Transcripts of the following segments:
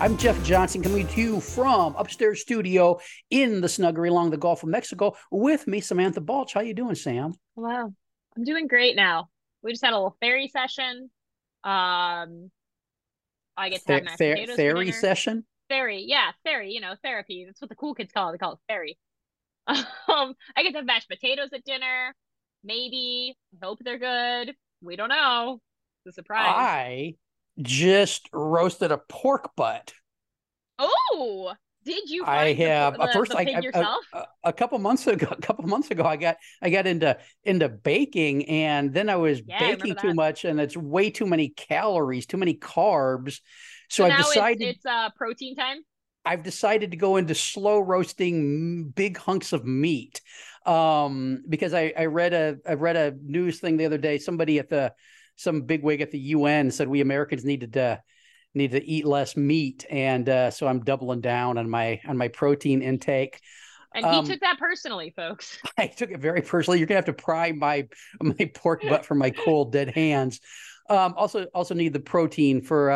I'm Jeff Johnson, coming to you from upstairs studio in the snuggery along the Gulf of Mexico. With me, Samantha Balch. How you doing, Sam? Hello. I'm doing great now. We just had a little fairy session. I get to have mashed potatoes. Fairy session? Fairy, yeah, fairy, you know, therapy. That's what the cool kids call it. They call it fairy. I get to have mashed potatoes at dinner. Maybe. Hope they're good. We don't know. It's a surprise. Just roasted a pork butt. Oh, did you? Yourself? A couple months ago, I got into baking, and then I was baking too much, and it's way too many calories, too many carbs. So I've decided it's protein time. I've decided to go into slow roasting big hunks of meat, because I read a news thing the other day. Somebody at some bigwig at the UN said we Americans needed to eat less meat, and so I'm doubling down on my protein intake. And he took that personally, folks. I took it very personally. You're gonna have to pry my pork butt from my cold dead hands. Also need the protein for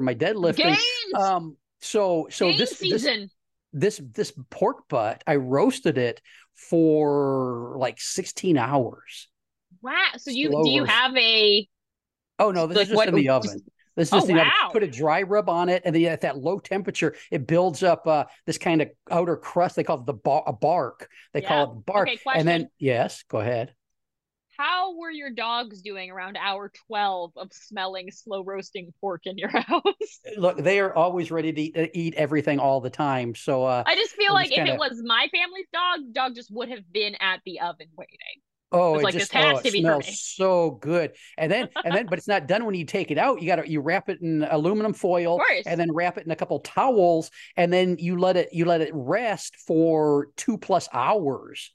my deadlifting. Gains! So Gain this season. This pork butt, I roasted it for like 16 hours. Wow. So do you have a... Oh, no, this is just in the oven. This is just in the oven. Put a dry rub on it, and then at that low temperature, it builds up this kind of outer crust. They call it a bark. Okay, question. And then, yes, go ahead. How were your dogs doing around hour 12 of smelling slow roasting pork in your house? Look, they are always ready to eat everything all the time. So I just feel like if it was my family's dog just would have been at the oven waiting. Oh, it smells so good. And then, but it's not done when you take it out. You wrap it in aluminum foil and then wrap it in a couple towels. And then you let it rest for 2+ hours.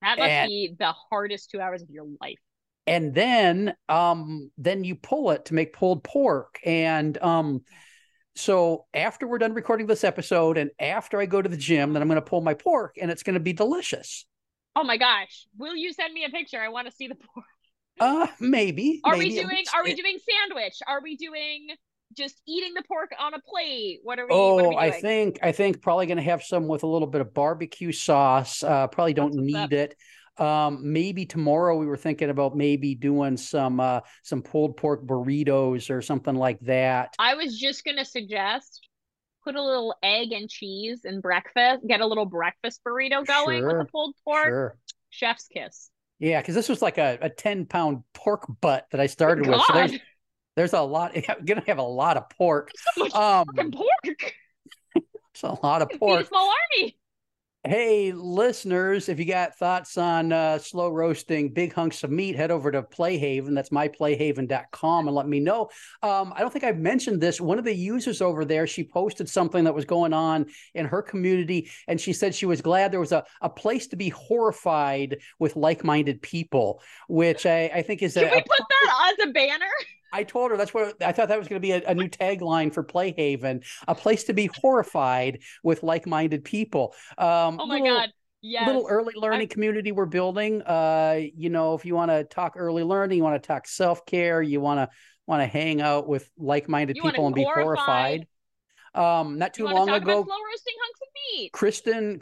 That must be the hardest 2 hours of your life. And then you pull it to make pulled pork. And, so after we're done recording this episode and after I go to the gym, then I'm going to pull my pork and it's going to be delicious. Oh my gosh! Will you send me a picture? I want to see the pork. Maybe. Are we doing sandwich? Are we doing just eating the pork on a plate? What are we doing? I think probably going to have some with a little bit of barbecue sauce. Probably don't need it. Maybe tomorrow we were thinking about maybe doing some pulled pork burritos or something like that. I was just going to suggest. Put a little egg and cheese in breakfast, get a little breakfast burrito going with the pulled pork. Sure. Chef's kiss. Yeah, because this was like a 10-pound pork butt that I started with. So there's a lot. I'm going to have a lot of pork. There's so much fucking pork. It's a lot of pork. It's a small army. Hey, listeners, if you got thoughts on slow roasting big hunks of meat, head over to Play Haven. That's myplayhaven.com and let me know. I don't think I've mentioned this. One of the users over there, she posted something that was going on in her community, and she said she was glad there was a place to be horrified with like-minded people, which I think is... Can we put that as a banner? I told her that's what I thought that was going to be a new tagline for Play Haven, a place to be horrified with like-minded people. God. Yes. Little early learning community we're building. If you want to talk early learning, you want to talk self-care, you want to hang out with like-minded people and be horrified. Not too long ago, slow roasting hunks of meat. Kristen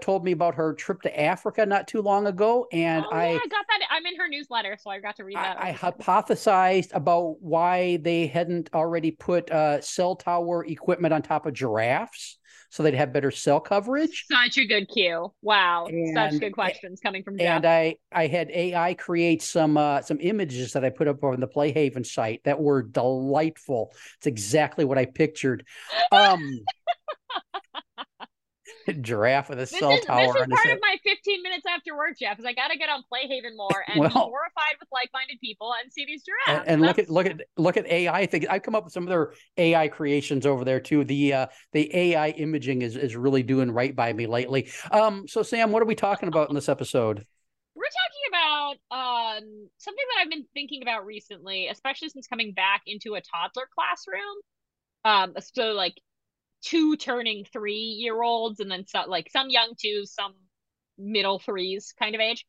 told me about her trip to Africa not too long ago, and I got that. I'm in her newsletter, so I got to read that. I hypothesized about why they hadn't already put cell tower equipment on top of giraffes. so they'd have better cell coverage. Such a good cue. Wow. And, such good questions coming from Jeff. And I had AI create some images that I put up on the Play Haven site that were delightful. It's exactly what I pictured. Giraffe with a cell tower. This is part of my 15 minutes after work, Jeff, because I got to get on Play Haven more and be horrified with like-minded people and see these giraffes. And look at AI things. I've come up with some of their AI creations over there too. The AI imaging is really doing right by me lately. So Sam, what are we talking about in this episode? We're talking about something that I've been thinking about recently, especially since coming back into a toddler classroom. So like 2 turning 3-year-olds, and then some young 2s, some middle 3s kind of age,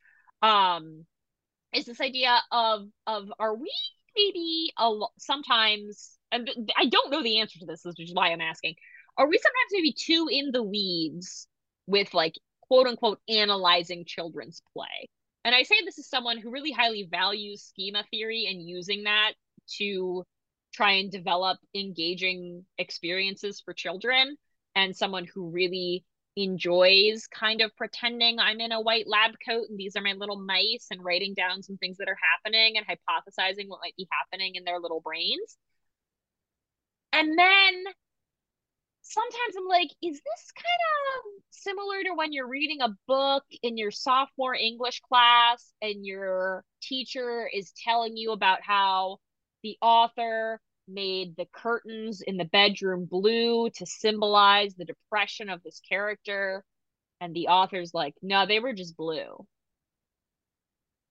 is this idea of are we maybe sometimes, and I don't know the answer to this, which is why I'm asking, are we sometimes maybe too in the weeds with like quote unquote analyzing children's play? And I say this is someone who really highly values schema theory and using that to try and develop engaging experiences for children, and someone who really enjoys kind of pretending I'm in a white lab coat and these are my little mice and writing down some things that are happening and hypothesizing what might be happening in their little brains. And then sometimes I'm like, is this kind of similar to when you're reading a book in your sophomore English class and your teacher is telling you about how the author made the curtains in the bedroom blue to symbolize the depression of this character, and the author's like, no, they were just blue.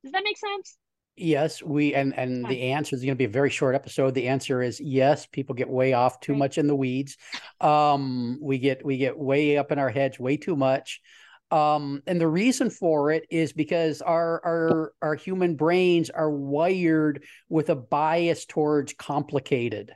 Does that make sense? Yes, and the answer is going to be a very short episode. The answer is yes. People get way off too much in the weeds. We get way up in our heads way too much. And the reason for it is because our human brains are wired with a bias towards complicated.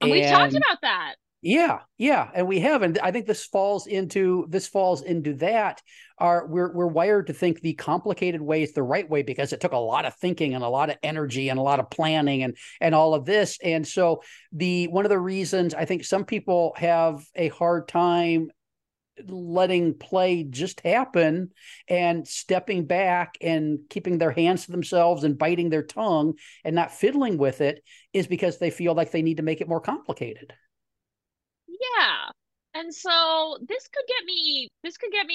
And we've talked about that. Yeah. And we have. And I think this falls into that. We're wired to think the complicated way is the right way because it took a lot of thinking and a lot of energy and a lot of planning and all of this. And so one of the reasons I think some people have a hard time letting play just happen and stepping back and keeping their hands to themselves and biting their tongue and not fiddling with it is because they feel like they need to make it more complicated. Yeah. And so this could get me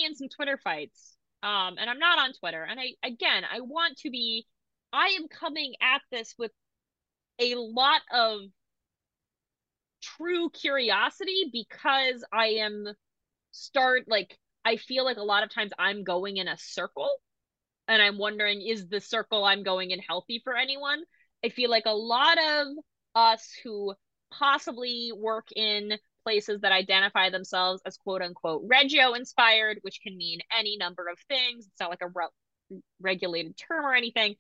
in some Twitter fights. And I'm not on Twitter. And I want to be, I am coming at this with a lot of true curiosity because I am I feel like a lot of times I'm going in a circle and I'm wondering, is the circle I'm going in healthy for anyone? I feel like a lot of us who possibly work in places that identify themselves as quote unquote Reggio inspired, which can mean any number of things, it's not like a regulated term or anything,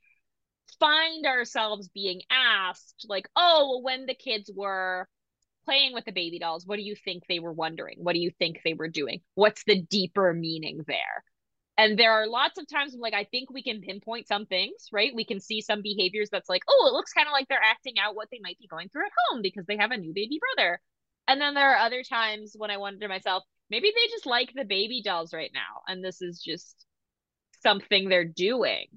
find ourselves being asked like, oh, well, when the kids were playing with the baby dolls, what do you think they were wondering? What do you think they were doing? What's the deeper meaning there? And there are lots of times I'm like, I think we can pinpoint some things, right? We can see some behaviors that's like, oh, it looks kind of like they're acting out what they might be going through at home because they have a new baby brother. And then there are other times when I wonder to myself, maybe they just like the baby dolls right now. And this is just something they're doing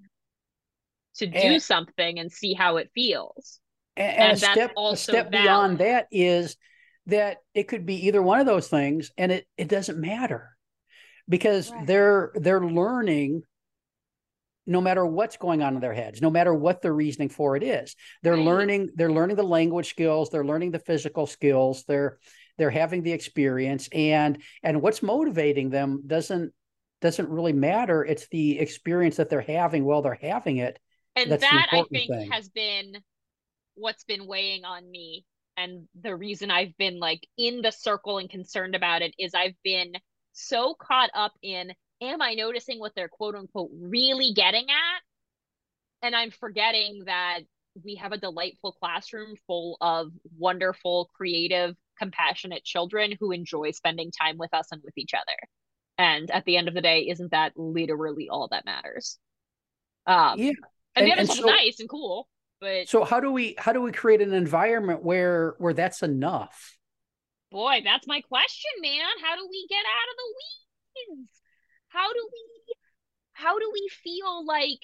to do something and see how it feels. And a step beyond that is that it could be either one of those things, and it doesn't matter because they're learning no matter what's going on in their heads, no matter what the reasoning for it is. They're learning the language skills, they're learning the physical skills, they're having the experience, and what's motivating them doesn't really matter. It's the experience that they're having while they're having it. And that I think has been what's been weighing on me, and the reason I've been like in the circle and concerned about it is I've been so caught up in, am I noticing what they're quote unquote really getting at? And I'm forgetting that we have a delightful classroom full of wonderful, creative, compassionate children who enjoy spending time with us and with each other. And at the end of the day, isn't that literally all that matters? Yeah. And the other stuff's nice and cool. But so how do we create an environment where that's enough? boy, that's my question, man. How do we get out of the weeds? How do we feel like,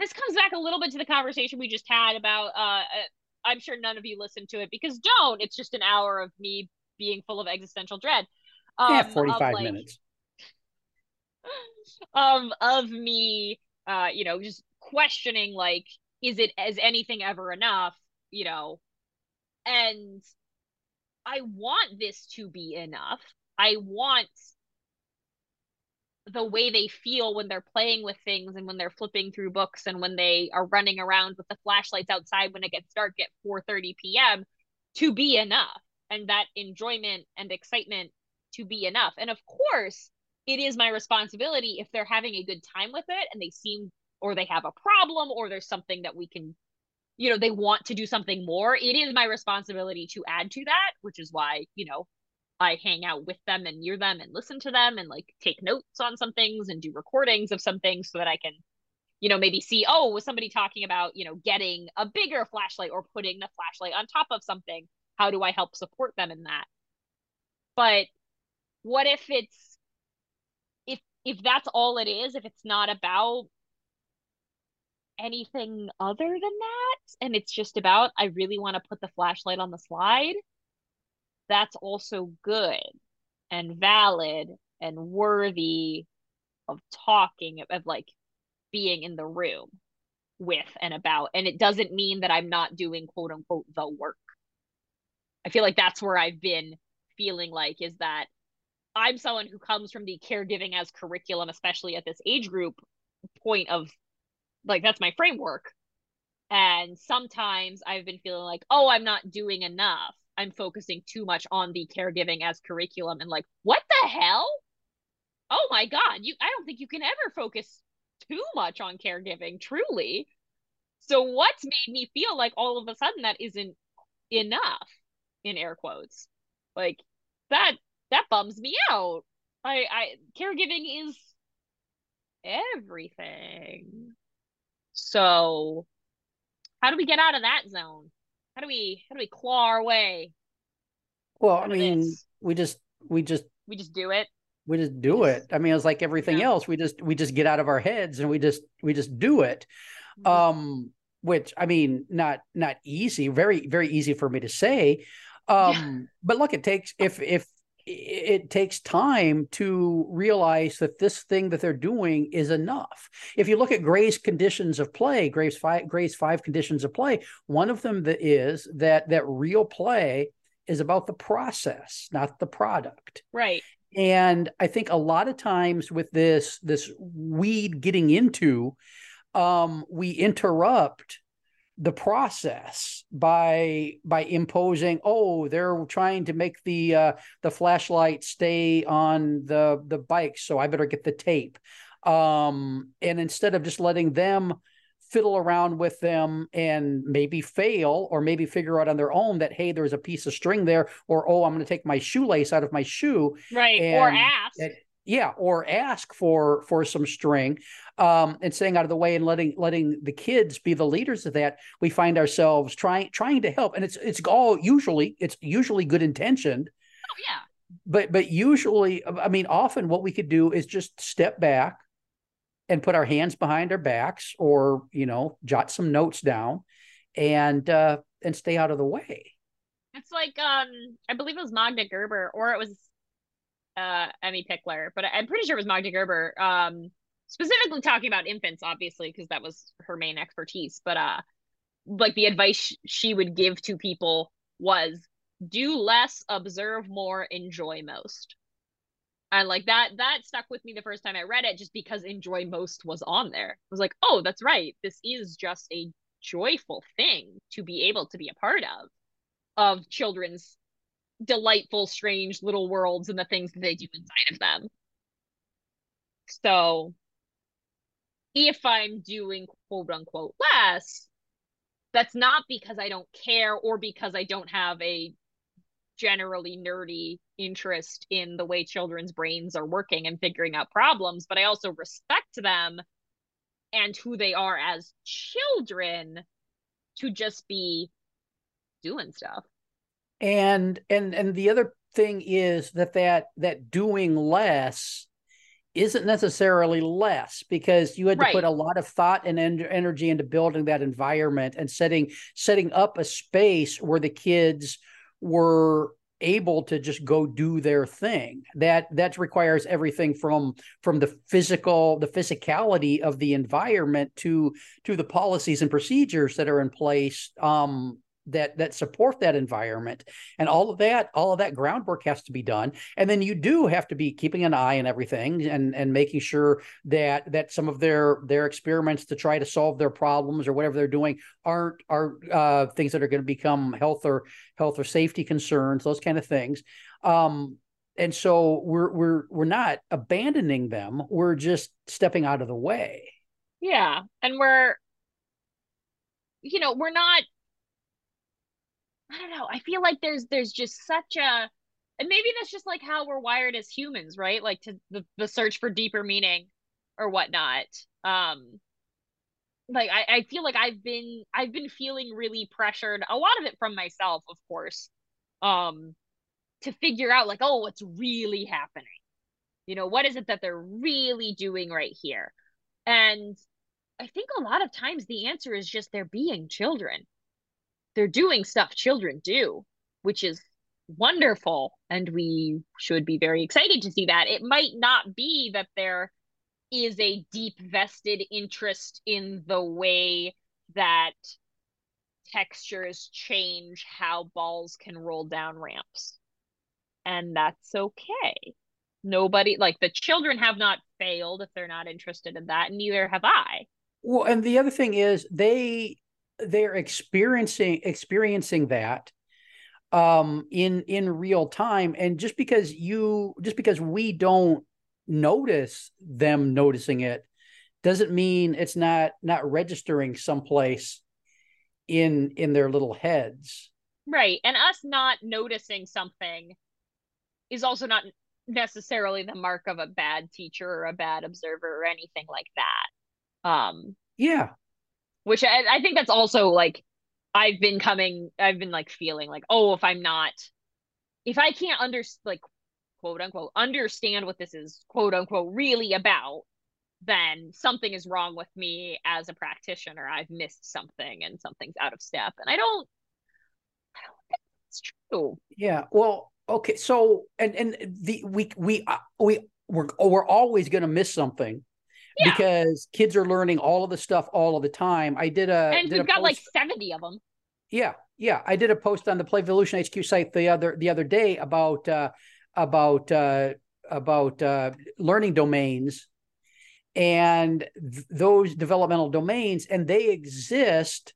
this comes back a little bit to the conversation we just had about, I'm sure none of you listened to it, because don't, it's just an hour of me being full of existential dread. Yeah, 45 minutes. Of me, you know, just questioning, like, is anything ever enough, you know? And I want this to be enough. I want the way they feel when they're playing with things and when they're flipping through books and when they are running around with the flashlights outside when it gets dark at 4:30 p.m. to be enough, and that enjoyment and excitement to be enough. And of course, it is my responsibility if they're having a good time with it and they seem, or they have a problem, or there's something that we can, you know, they want to do something more. It is my responsibility to add to that, which is why, you know, I hang out with them and near them and listen to them and like take notes on some things and do recordings of some things so that I can, you know, maybe see, oh, was somebody talking about, you know, getting a bigger flashlight or putting the flashlight on top of something? How do I help support them in that? But what if it's, if that's all it is, if it's not about anything other than that, and it's just about, I really want to put the flashlight on the slide, that's also good and valid and worthy of talking, of like being in the room with and about. And it doesn't mean that I'm not doing quote unquote the work. I feel like that's where I've been feeling like, is that I'm someone who comes from the caregiving as curriculum, especially at this age group, point of like, that's my framework. And sometimes I've been feeling like, oh, I'm not doing enough. I'm focusing too much on the caregiving as curriculum, and like, what the hell? Oh my God. I don't think you can ever focus too much on caregiving, truly. So what's made me feel like all of a sudden that isn't enough, in air quotes, like that bums me out. I caregiving is everything. So how do we get out of that zone? How do we claw our way? Well, I mean, we just do it. I mean, it's like everything else. We just get out of our heads and we just do it. Mm-hmm. Which, I mean, not easy, very, very easy for me to say. But look, it takes, if it takes time to realize that this thing that they're doing is enough. If you look at Gray's conditions of play, Gray's five conditions of play, one of them that is that real play is about the process, not the product. Right. And I think a lot of times with this weed getting into, we interrupt the process by imposing, oh, they're trying to make the flashlight stay on the bike, so I better get the tape. And instead of just letting them fiddle around with them and maybe fail, or maybe figure out on their own that, hey, there's a piece of string there, or, oh, I'm going to take my shoelace out of my shoe. Right. And, or ask. Or ask for some string, and staying out of the way and letting the kids be the leaders of that. We find ourselves trying to help, and it's usually good intentioned. Oh yeah. But usually, I mean, often what we could do is just step back and put our hands behind our backs, or, you know, jot some notes down, and stay out of the way. It's like, I believe it was Magda Gerber, or it was Emmy Pickler, but I'm pretty sure it was Magda Gerber, specifically talking about infants, obviously, because that was her main expertise. But like the advice she would give to people was, do less, observe more, enjoy most. And like that stuck with me the first time I read it, just because enjoy most was on there. I was like, oh, that's right. This is just a joyful thing to be able to be a part of children's delightful, strange little worlds and the things that they do inside of them. So if I'm doing quote unquote less, that's not because I don't care or because I don't have a generally nerdy interest in the way children's brains are working and figuring out problems, but I also respect them and who they are as children to just be doing stuff. And the other thing is that doing less isn't necessarily less, because you had to put a lot of thought and energy into building that environment and setting up a space where the kids were able to just go do their thing. That requires everything from the physicality of the environment to the policies and procedures that are in place that support that environment. And all of that groundwork has to be done. And then you do have to be keeping an eye on everything and making sure that some of their experiments to try to solve their problems or whatever they're doing aren't things that are going to become health or safety concerns, those kind of things. And so we're not abandoning them. We're just stepping out of the way. Yeah. And we're not, I don't know. I feel like there's just such a, and maybe that's just like how we're wired as humans, right? Like to the search for deeper meaning or whatnot. Like I feel like I've been feeling really pressured, a lot of it from myself, of course, to figure out like, oh, what's really happening? You know, what is it that they're really doing right here? And I think a lot of times the answer is just they're being children. They're doing stuff children do, which is wonderful. And we should be very excited to see that. It might not be that there is a deep vested interest in the way that textures change how balls can roll down ramps. And that's okay. Nobody, like the children have not failed if they're not interested in that, and neither have I. Well, and the other thing is they're experiencing that in real time, and just because we don't notice them noticing it doesn't mean it's not registering someplace in their little heads, right? And us not noticing something is also not necessarily the mark of a bad teacher or a bad observer or anything like that. Yeah. Which I think that's also like, I've been feeling like, oh, if I can't quote unquote, understand what this is, quote unquote, really about, then something is wrong with me as a practitioner. I've missed something and something's out of step. And I don't think that's true. Yeah. Well, okay. So, we're always going to miss something. Yeah. Because kids are learning all of the stuff all of the time. We've got like 70 of them. Yeah. Yeah. I did a post on the Playvolution HQ site the other day about learning domains and those developmental domains. And they exist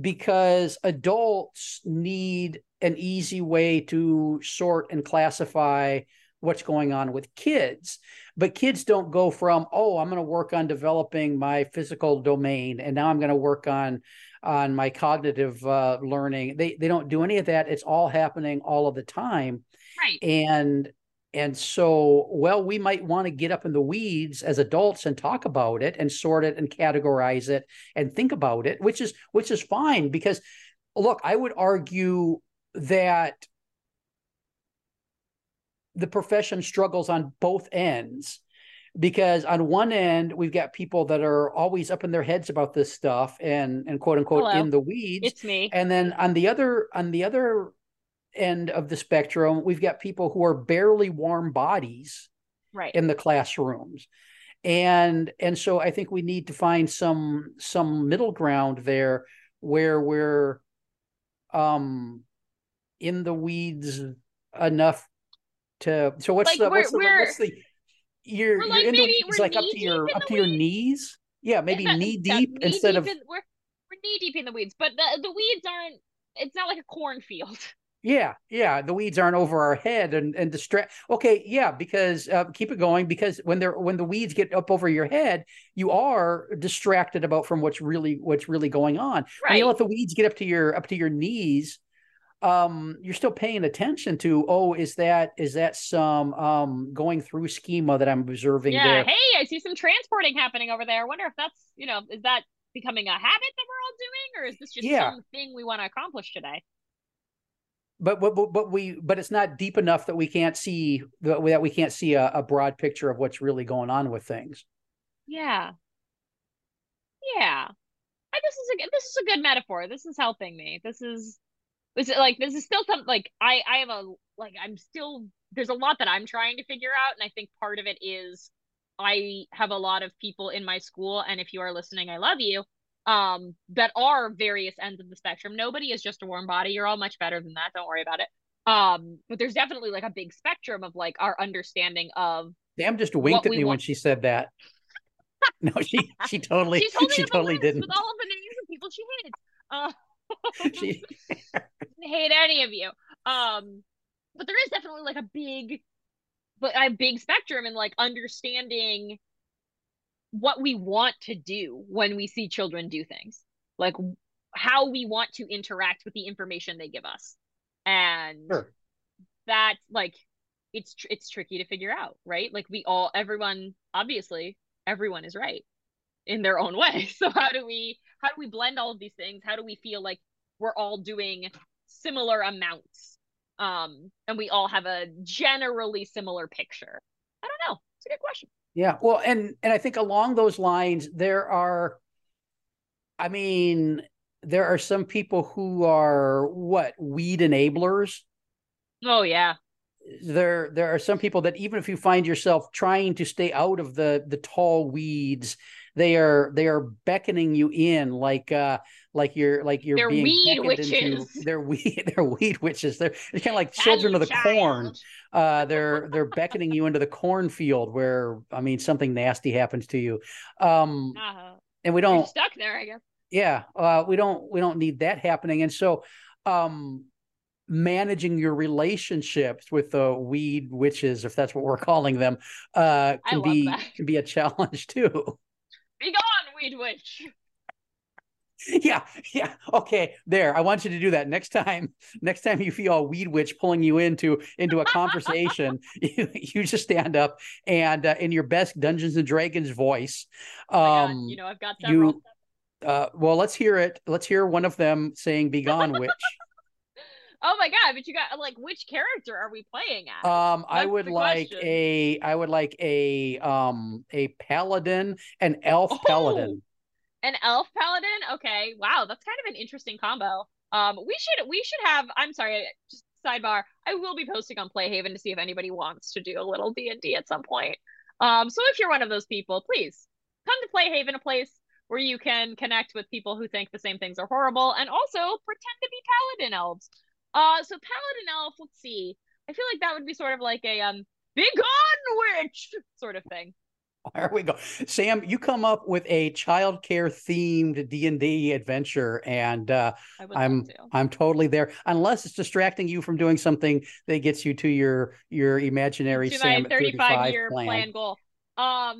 because adults need an easy way to sort and classify what's going on with kids, but kids don't go from, oh, I'm going to work on developing my physical domain, and now I'm going to work on my cognitive learning. They don't do any of that. It's all happening all of the time. Right. And so, well, we might want to get up in the weeds as adults and talk about it and sort it and categorize it and think about it, which is fine, because look, I would argue that the profession struggles on both ends, because on one end, we've got people that are always up in their heads about this stuff and quote unquote, hello, in the weeds. It's me. And then on the other end of the spectrum, we've got people who are barely warm bodies in the classrooms. And so I think we need to find some middle ground there where we're in the weeds enough to, so up to your knees? Yeah, maybe knee deep instead of. We're knee deep in the weeds, but the weeds aren't, it's not like a cornfield. Yeah, yeah, the weeds aren't over our head and distract. Okay, yeah, because keep it going, because when the weeds get up over your head, you are distracted from what's really going on. Right. When you let the weeds get up to your knees, you're still paying attention to, oh, is that some going through schema that I'm observing there? Hey, I see some transporting happening over there. I wonder if that's, is that becoming a habit that we're all doing, or is this just something we want to accomplish today? But it's not deep enough that we can't see a broad picture of what's really going on with things. Yeah. Yeah. This is a good metaphor. This is helping me. This is still something like there's a lot that I'm trying to figure out. And I think part of it is I have a lot of people in my school, and if you are listening, I love you, that are various ends of the spectrum. Nobody is just a warm body. You're all much better than that. Don't worry about it. But there's definitely like a big spectrum of like our understanding of. Damn just winked at me when she said that. No, she totally didn't. With all of the names of people she hated. She didn't hate any of you. But there is definitely like a big spectrum in like understanding what we want to do when we see children do things, like how we want to interact with the information they give us. And sure, that's like, it's tricky to figure out, right? Like everyone is right in their own way. So how do we blend all of these things? How do we feel like we're all doing similar amounts? And we all have a generally similar picture. I don't know. It's a good question. Yeah. Well, and I think along those lines, there are some people who are weed enablers. Oh yeah. There are some people that even if you find yourself trying to stay out of the tall weeds, they are beckoning you in like you're they're being weed witches. They're weed witches. They're kind of like children of the corn. They're beckoning you into the cornfield where something nasty happens to you. And we don't, you're stuck there, I guess. Yeah, we don't need that happening. And so managing your relationships with the weed witches, if that's what we're calling them, can be a challenge too. Be gone, weed witch. Yeah. Okay, there. I want you to do that next time. Next time you feel a weed witch pulling you into a conversation, you just stand up and in your best Dungeons and Dragons voice. Oh my God. I've got several. Well, let's hear it. Let's hear one of them saying, "Be gone, witch." Oh my God! But you got like, which character are we playing as? I would like a paladin, an elf paladin. An elf paladin? Okay, wow, that's kind of an interesting combo. We should have. I'm sorry, just sidebar. I will be posting on Play Haven to see if anybody wants to do a little D&D at some point. So if you're one of those people, please come to Play Haven, a place where you can connect with people who think the same things are horrible, and also pretend to be paladin elves. So paladin elf, let's see. I feel like that would be sort of like a "Be gone, witch" sort of thing. There we go. Sam, you come up with a childcare themed D&D adventure, and I'm totally there. Unless it's distracting you from doing something that gets you to your imaginary to Sam my 35-year plan goal. I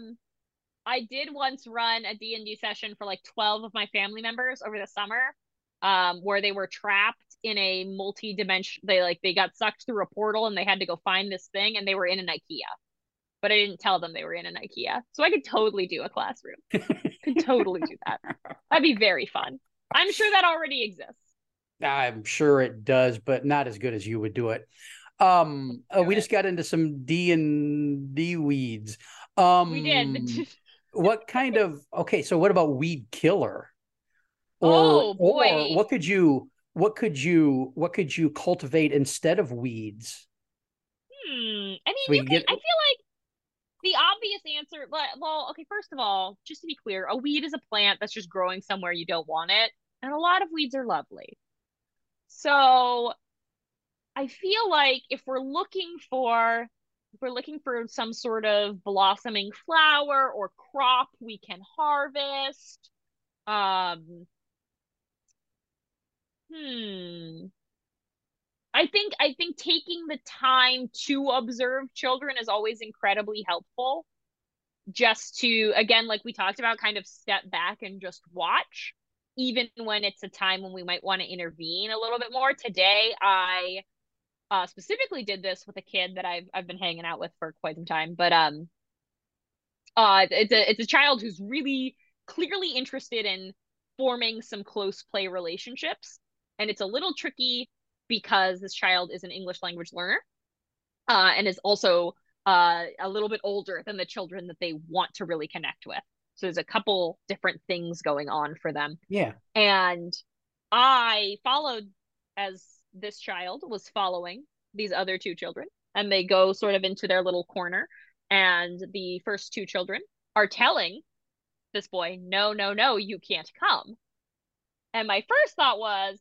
did once run a D&D session for like 12 of my family members over the summer, where they were trapped in a multi-dimension, they got sucked through a portal and they had to go find this thing, and they were in an IKEA, but I didn't tell them they were in an IKEA. So I could totally do a classroom. Could totally do that. That'd be very fun. I'm sure that already exists. I'm sure it does, but not as good as you would do it. We just got into some D&D weeds. We did. So what about weed killer? Or what could you cultivate instead of weeds? I feel like the obvious answer, first of all, just to be clear, a weed is a plant that's just growing somewhere you don't want it. And a lot of weeds are lovely. So I feel like if we're looking for some sort of blossoming flower or crop we can harvest, I think taking the time to observe children is always incredibly helpful. Just to, again, like we talked about, kind of step back and just watch, even when it's a time when we might want to intervene a little bit more. Today, I specifically did this with a kid that I've been hanging out with for quite some time. But it's a child who's really clearly interested in forming some close play relationships, and it's a little tricky because this child is an English language learner and is also a little bit older than the children that they want to really connect with. So there's a couple different things going on for them. Yeah. And I followed as this child was following these other two children, and they go sort of into their little corner. And the first two children are telling this boy, no, no, no, you can't come. And my first thought was,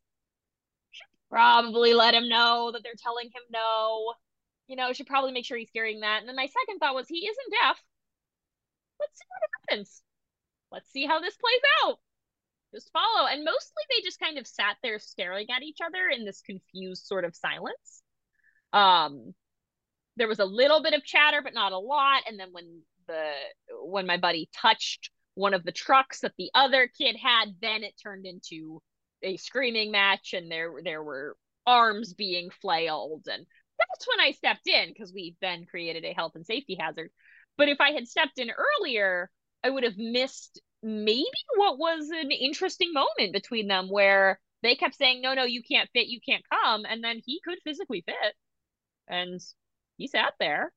should probably let him know that they're telling him no. You know, should probably make sure he's hearing that. And then my second thought was, he isn't deaf. Let's see what happens. Let's see how this plays out. Just follow. And mostly they just kind of sat there staring at each other in this confused sort of silence. There was a little bit of chatter, but not a lot. And then when my buddy touched one of the trucks that the other kid had, then it turned into a screaming match, and there were arms being flailed. And that's when I stepped in, because we then created a health and safety hazard. But if I had stepped in earlier, I would have missed maybe what was an interesting moment between them, where they kept saying, no, no, you can't fit, you can't come. And then he could physically fit. And he sat there.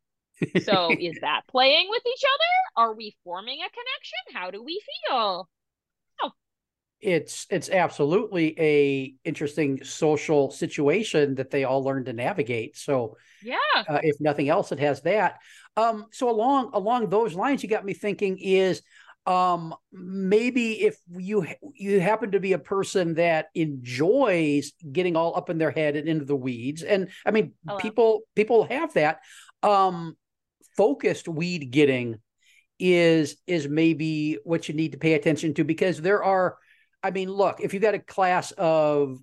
So is that playing with each other? Are we forming a connection? How do we feel? Oh. It's absolutely a interesting social situation that they all learn to navigate. So yeah, if nothing else, it has that. So along those lines, you got me thinking is maybe if you happen to be a person that enjoys getting all up in their head and into the weeds, and I mean, people have that. Focused weed getting is maybe what you need to pay attention to, because there are, I mean, look, if you've got a class of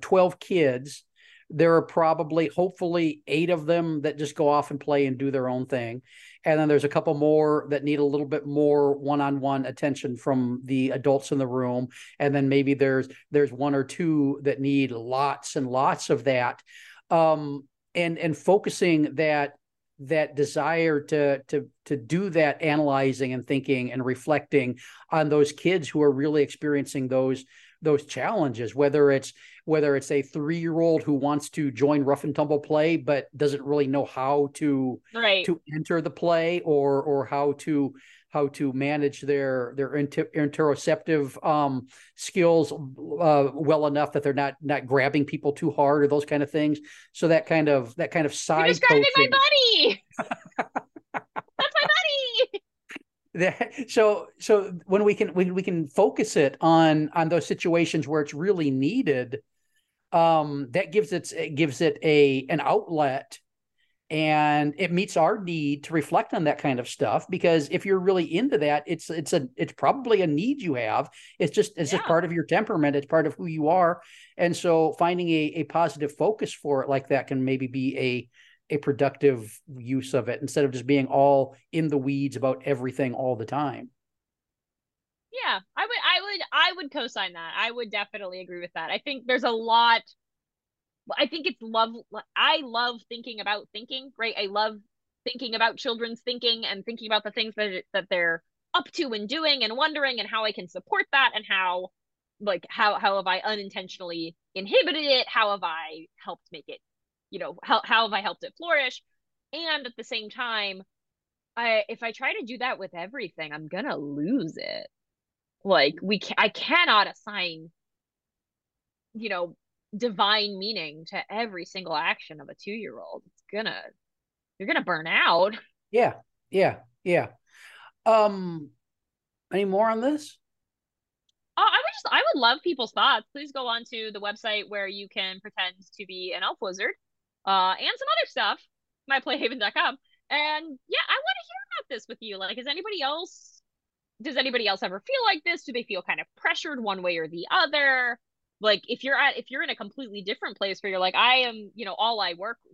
12 kids, there are probably, hopefully, 8 of them that just go off and play and do their own thing. And then there's a couple more that need a little bit more one-on-one attention from the adults in the room. And then maybe there's one or two that need lots and lots of that. And focusing that desire to do that analyzing and thinking and reflecting on those kids who are really experiencing those challenges, whether it's a 3-year-old who wants to join rough and tumble play but doesn't really know how to to enter the play or how to manage their interoceptive skills well enough that they're not grabbing people too hard or those kind of things. So that kind of side. You're describing coaching. My buddy. That's my buddy. So when we can focus it on those situations where it's really needed, that gives it an outlet, and it meets our need to reflect on that kind of stuff. Because if you're really into that, it's probably a need you have. It's just part of your temperament. It's part of who you are. And so finding a positive focus for it like that can maybe be a productive use of it, instead of just being all in the weeds about everything all the time. Yeah, I would co-sign that. I would definitely agree with that. I think there's a lot. I think it's love. I love thinking about thinking, right? I love thinking about children's thinking and thinking about the things that they're up to and doing and wondering, and how I can support that, and how have I unintentionally inhibited it? How have I helped make it? You know, how have I helped it flourish? And at the same time, if I try to do that with everything, I'm gonna lose it. Like I cannot assign, you know, divine meaning to every single action of a 2-year-old. You're gonna burn out. Yeah. Any more on this? Oh, I would love people's thoughts. Please go on to the website where you can pretend to be an elf wizard. And some other stuff, myplayhaven.com. And yeah, I want to hear about this with you. Like, does anybody else ever feel like this? Do they feel kind of pressured one way or the other? Like, if you're in a completely different place where you're like, I am, you know,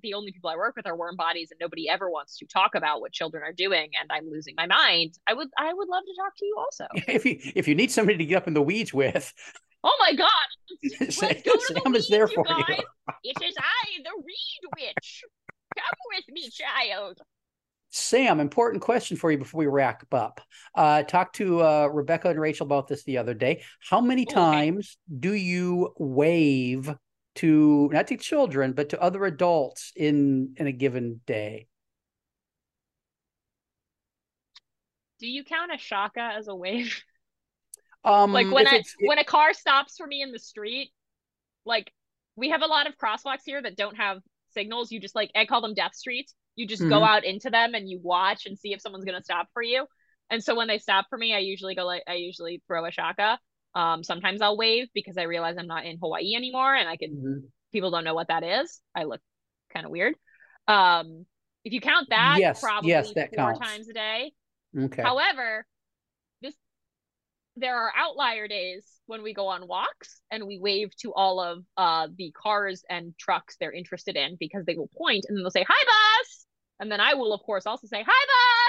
the only people I work with are warm bodies, and nobody ever wants to talk about what children are doing, and I'm losing my mind. I would love to talk to you also. If you need somebody to get up in the weeds with. Oh my God! Let's go to the weeds, there for you guys. You. It is I, the Reed Witch. Come with me, child. Sam, important question for you before we wrap up. Talked to Rebecca and Rachel about this the other day. How many times do you wave to, not to children, but to other adults in a given day. Do you count a shaka as a wave? Like when a car stops for me in the street, like we have a lot of crosswalks here that don't have signals. You just, like, I call them death streets. You just go out into them and you watch and see if someone's going to stop for you. And so when they stop for me, I usually go, like, I usually throw a shaka. Sometimes I'll wave because I realize I'm not in Hawaii anymore and I can, people don't know what that is. I look kind of weird. If you count that, yes, probably that four counts. Times a day. Okay. However, there are outlier days when we go on walks and we wave to all of the cars and trucks they're interested in, because they will point and then they'll say, "Hi, bus." And then I will, of course, also say, "Hi,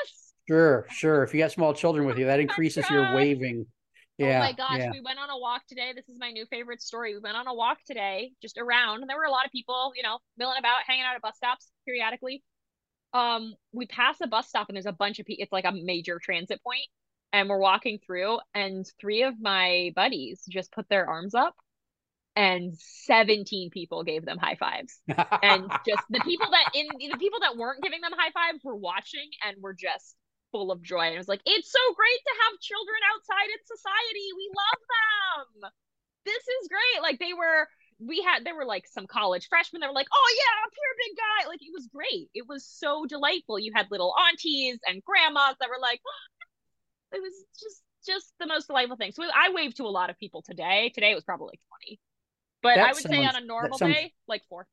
bus." Sure, sure. If you got small children with you, that increases your waving. Yeah. Oh my gosh, yeah. We went on a walk today. This is my new favorite story. We went on a walk today, just around, and there were a lot of people, you know, milling about, hanging out at bus stops periodically. We pass a bus stop and there's a bunch of people, it's like a major transit point, and we're walking through, and three of my buddies just put their arms up and 17 people gave them high fives. And just the people that weren't giving them high fives were watching and were just full of joy. And it was like, it's so great to have children outside in society. We love them. This is great. Like there were like some college freshmen that were like, "Oh yeah, up here, big guy." Like, it was great. It was so delightful. You had little aunties and grandmas that were like, oh. It was just the most delightful thing. So I waved to a lot of people today. Today it was probably like 20, but I would say on a normal day, like four.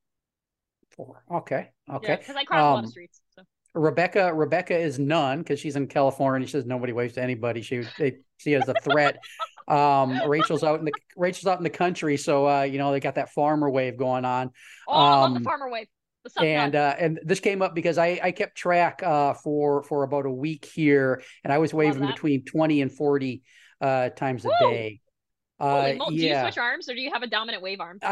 Four. Okay. Okay. Because I crossed a lot of streets. So. Rebecca is none, because she's in California. She says nobody waves to anybody. They see it as a threat. Rachel's out in the country, so you know, they got that farmer wave going on. Oh, I love the farmer wave. And this came up because I kept track for about a week here, and I was waving between 20 and 40 times a day. Holy moly. Do you switch arms, or do you have a dominant wave arm? The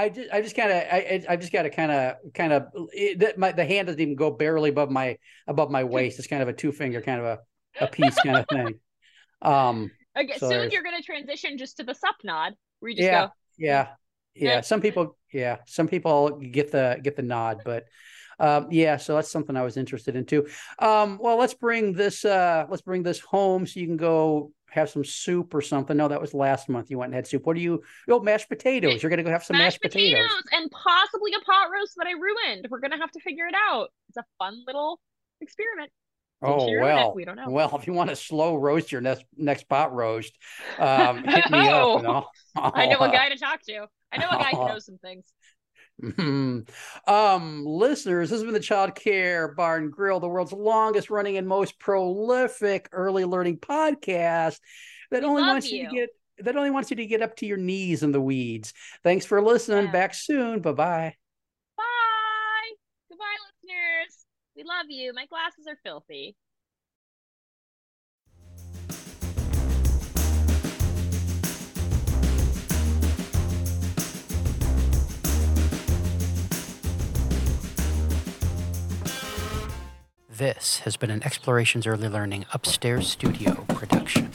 hand doesn't even go barely above my waist. It's kind of a two finger, kind of a piece kind of thing. Okay, soon you're going to transition just to the sup nod, where you just go. Yeah. Some people get the nod, but so that's something I was interested in too. Well, let's bring this home so you can go have some soup or something. No, that was last month. You went and had soup. What do you? Oh, mashed potatoes. You're gonna go have some mashed potatoes and possibly a pot roast that I ruined. We're gonna have to figure it out. It's a fun little experiment. Oh well, we don't know. Well, if you want to slow roast your next pot roast, hit me up. I know a guy to talk to. I know a guy who knows some things. Listeners, this has been the Child Care Bar and Grill, the world's longest running and most prolific early learning podcast that only wants you to get up to your knees in the weeds. Thanks for listening. Yeah. Back soon. Bye-bye. Bye. Goodbye, listeners. We love you. My glasses are filthy. This has been an Explorations Early Learning Upstairs Studio production.